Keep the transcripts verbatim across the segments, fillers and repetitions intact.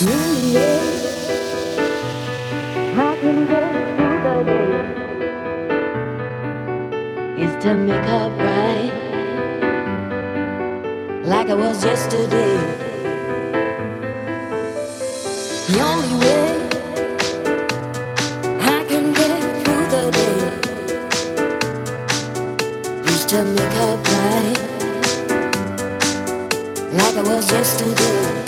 I can get through the day is to make up right, like I was yesterday. The only way I can get through the day is to make up right, like I was yesterday.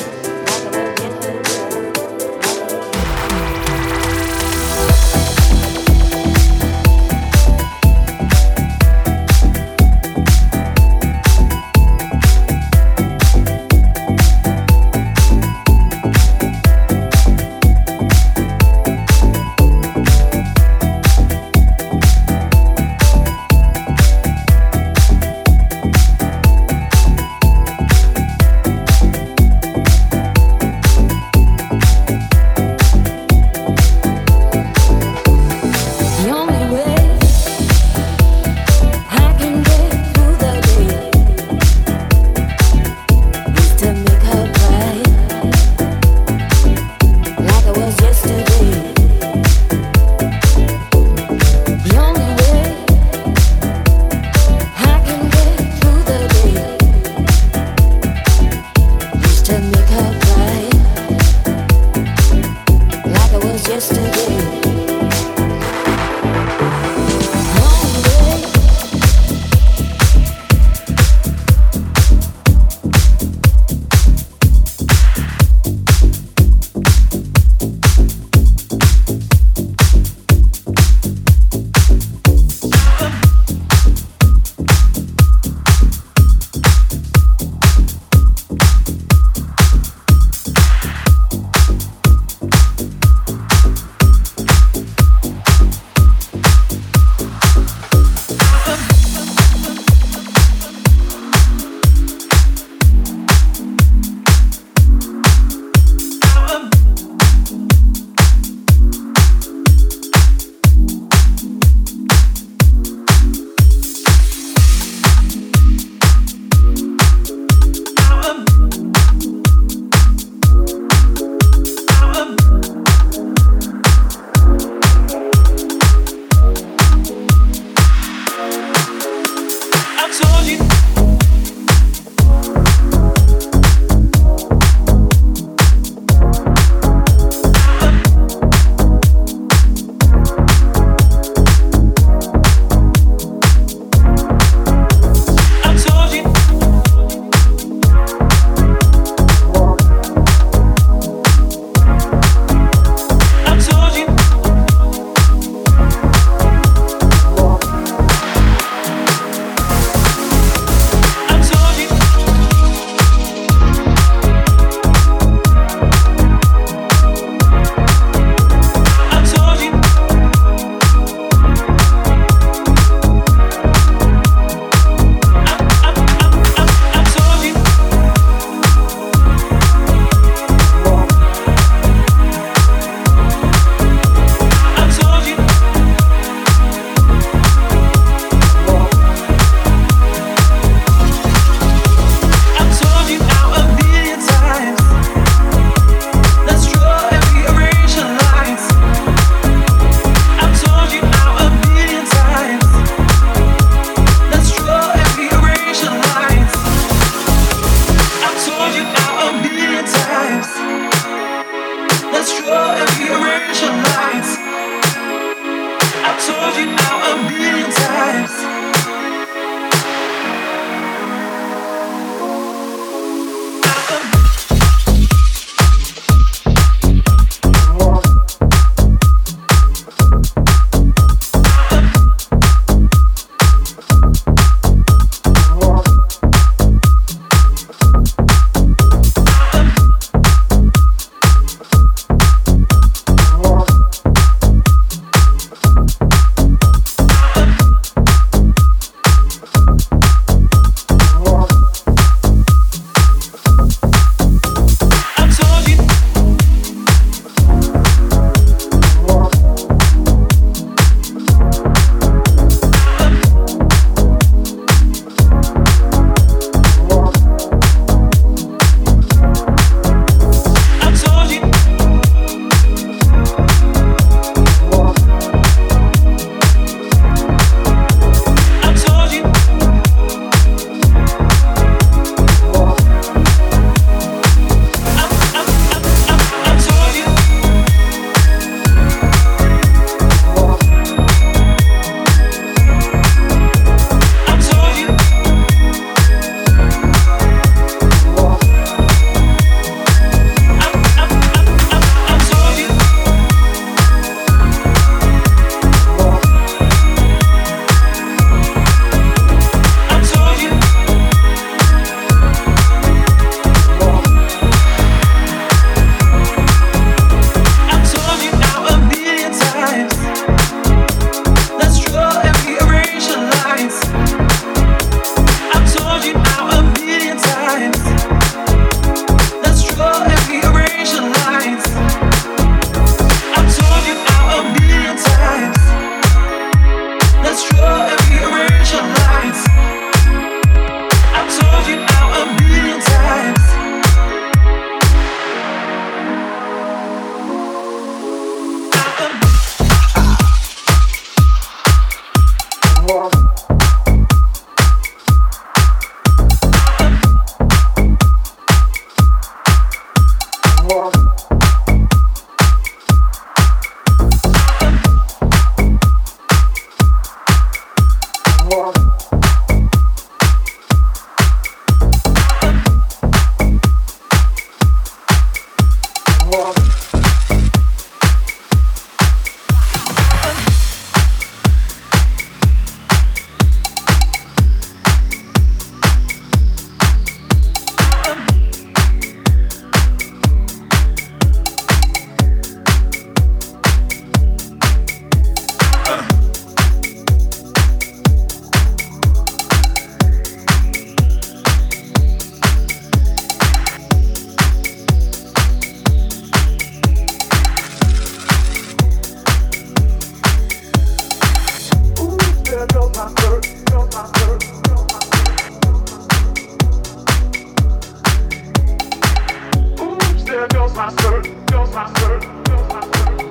my skirt, fills my skirt, fills my skirt.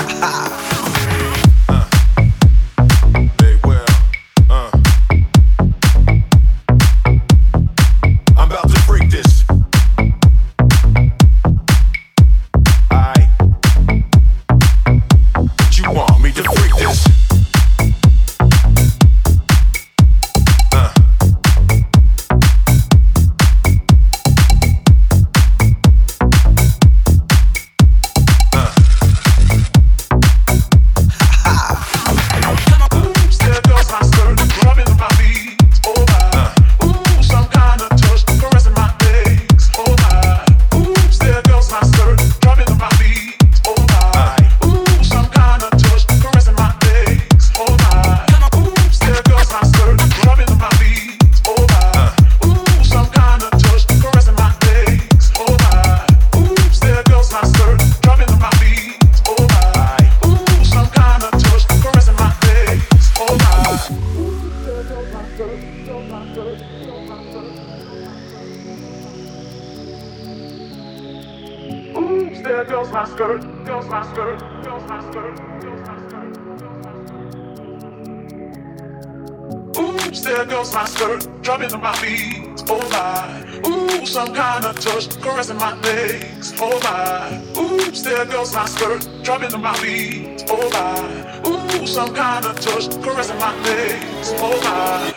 Ha ha. There goes my skirt, goes my skirt, goes my skirt, goes my skirt, goes my skirt. Oops, there goes my skirt, drumming on my feet, oh my. Ooh, some kind of touch, caressing my legs, oh my. Oops, there goes my skirt, drumming on my feet, oh my. Ooh, some kind of touch, caressing my legs, oh my.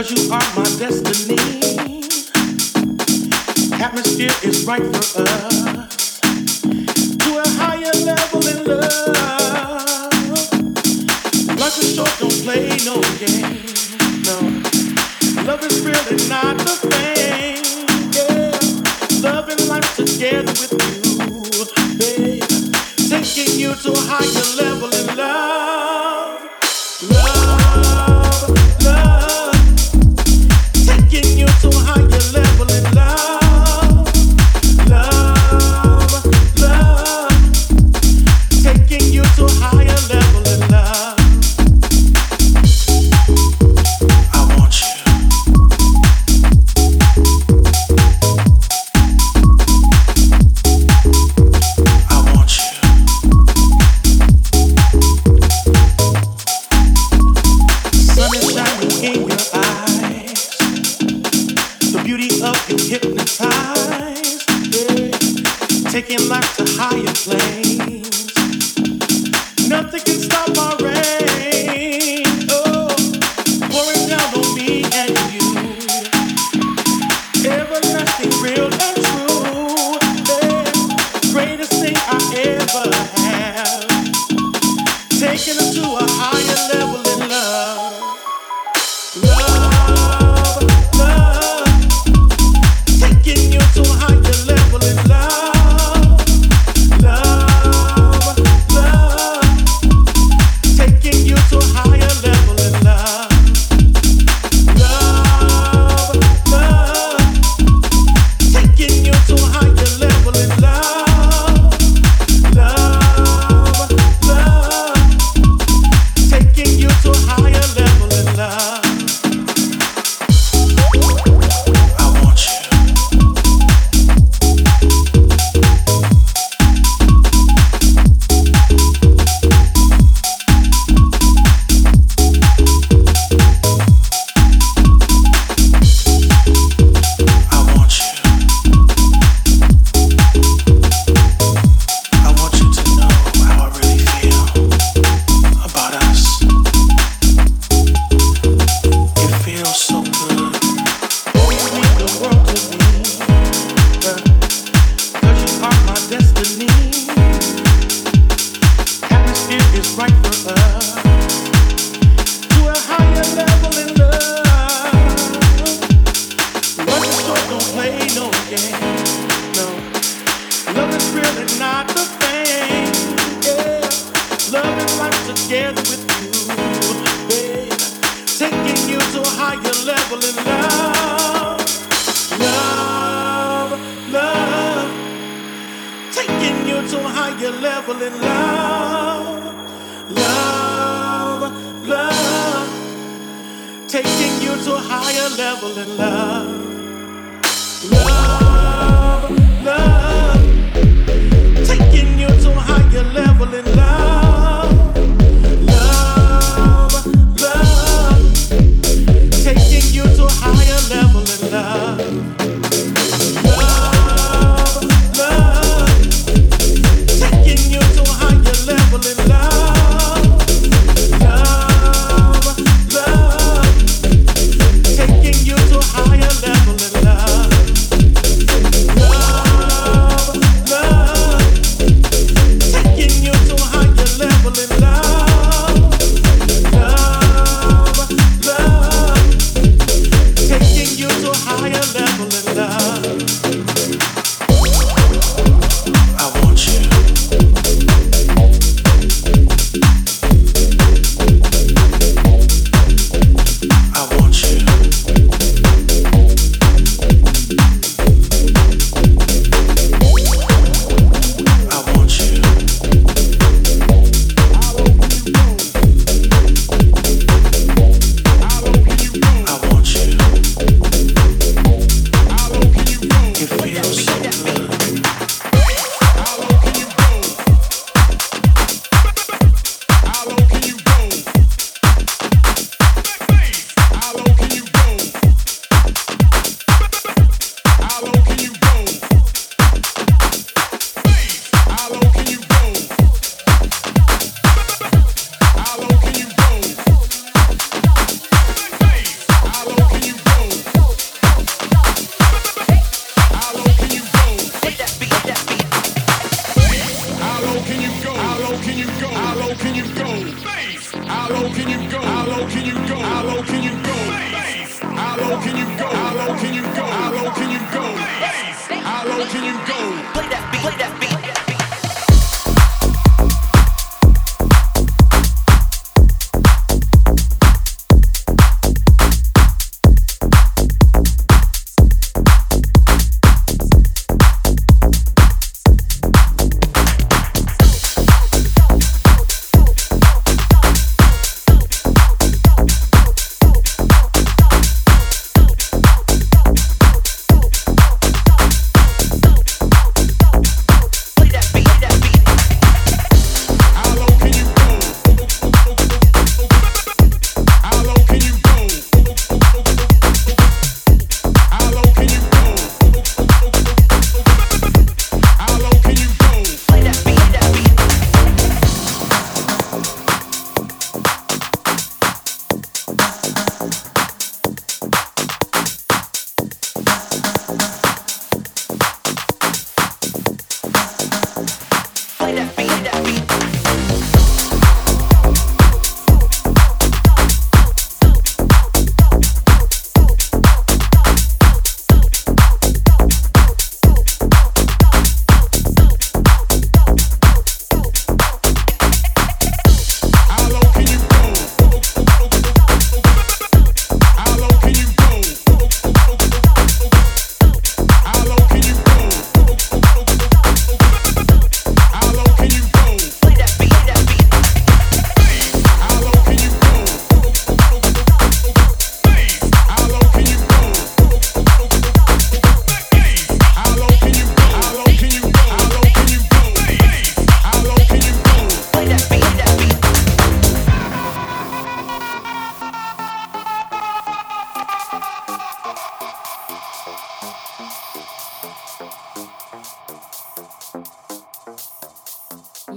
'cause you are my destiny. Atmosphere is right for us to a higher level in love. Life is short, don't play no game. No, love is real and not a thing. Yeah, loving life together with you, babe, taking you to a higher level in love.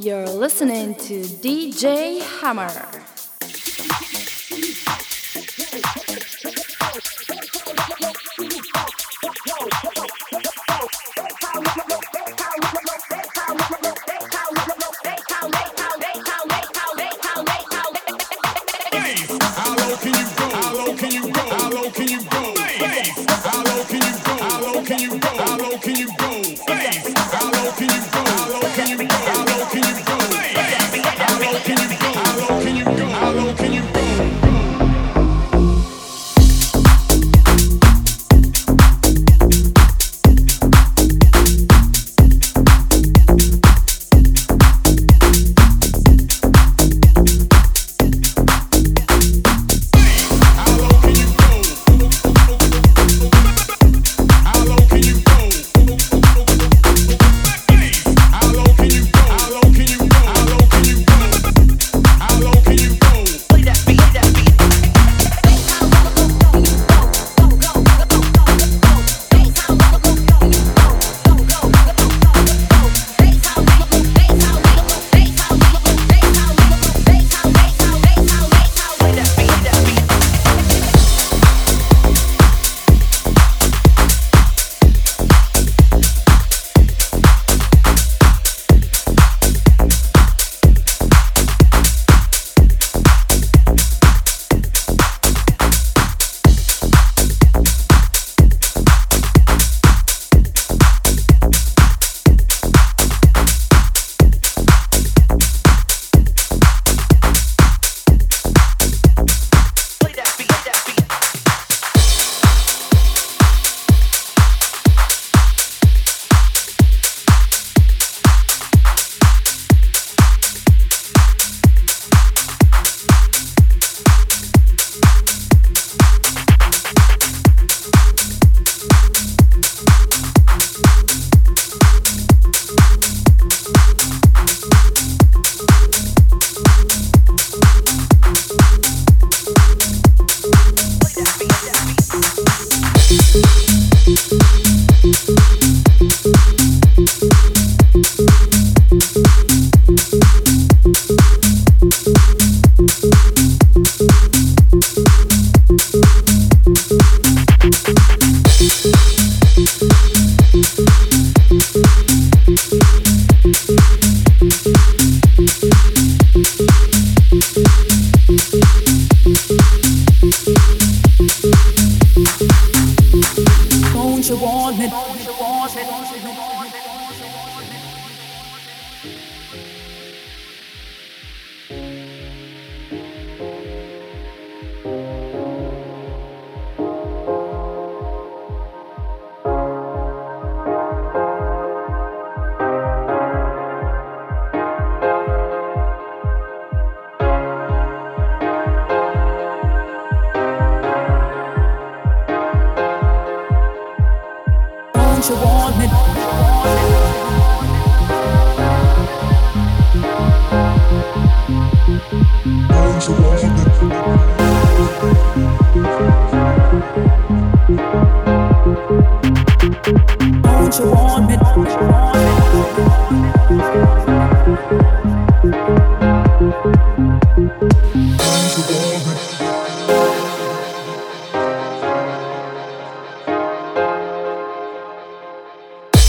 You're listening to D J Hammer.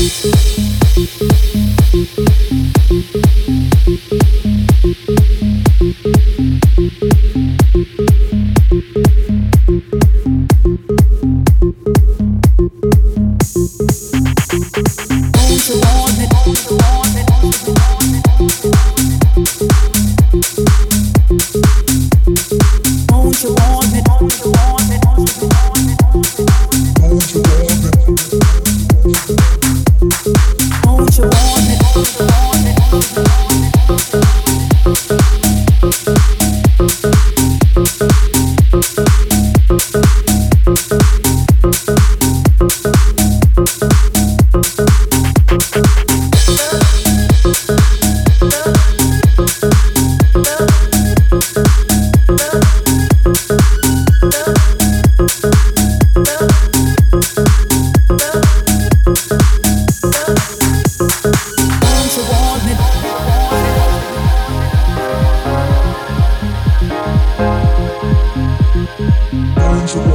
Thank you. Thank you.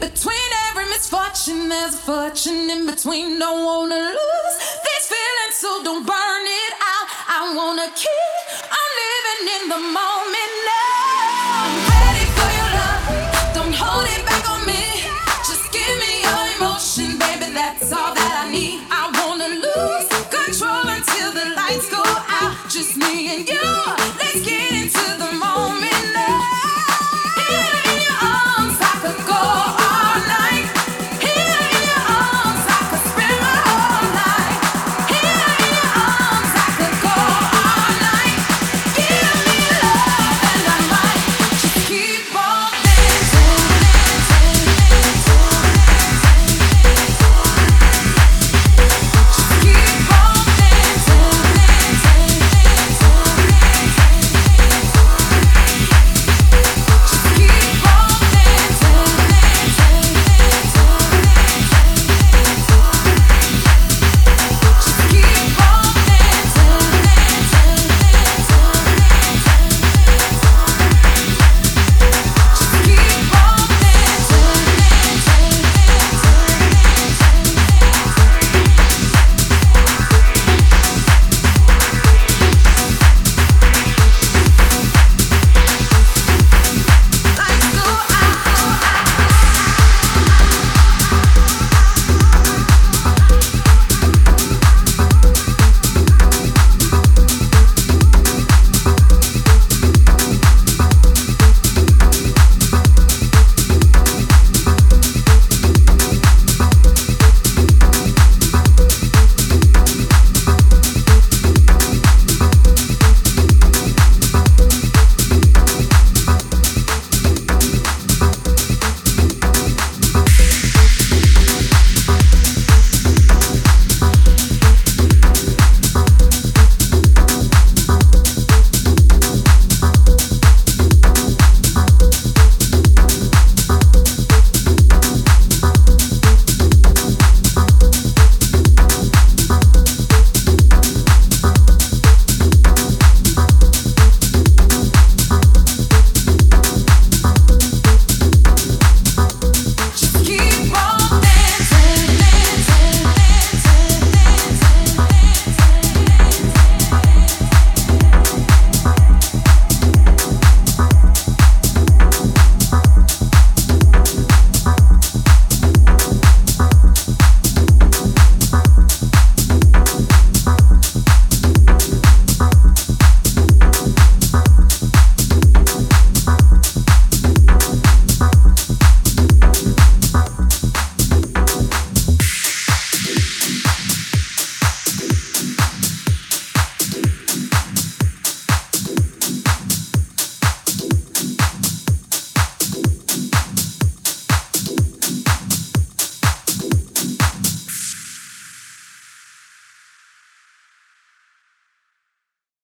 Between every misfortune, there's a fortune in between. Don't wanna lose these feelings, so don't burn it out. I wanna keep on living in the moment now.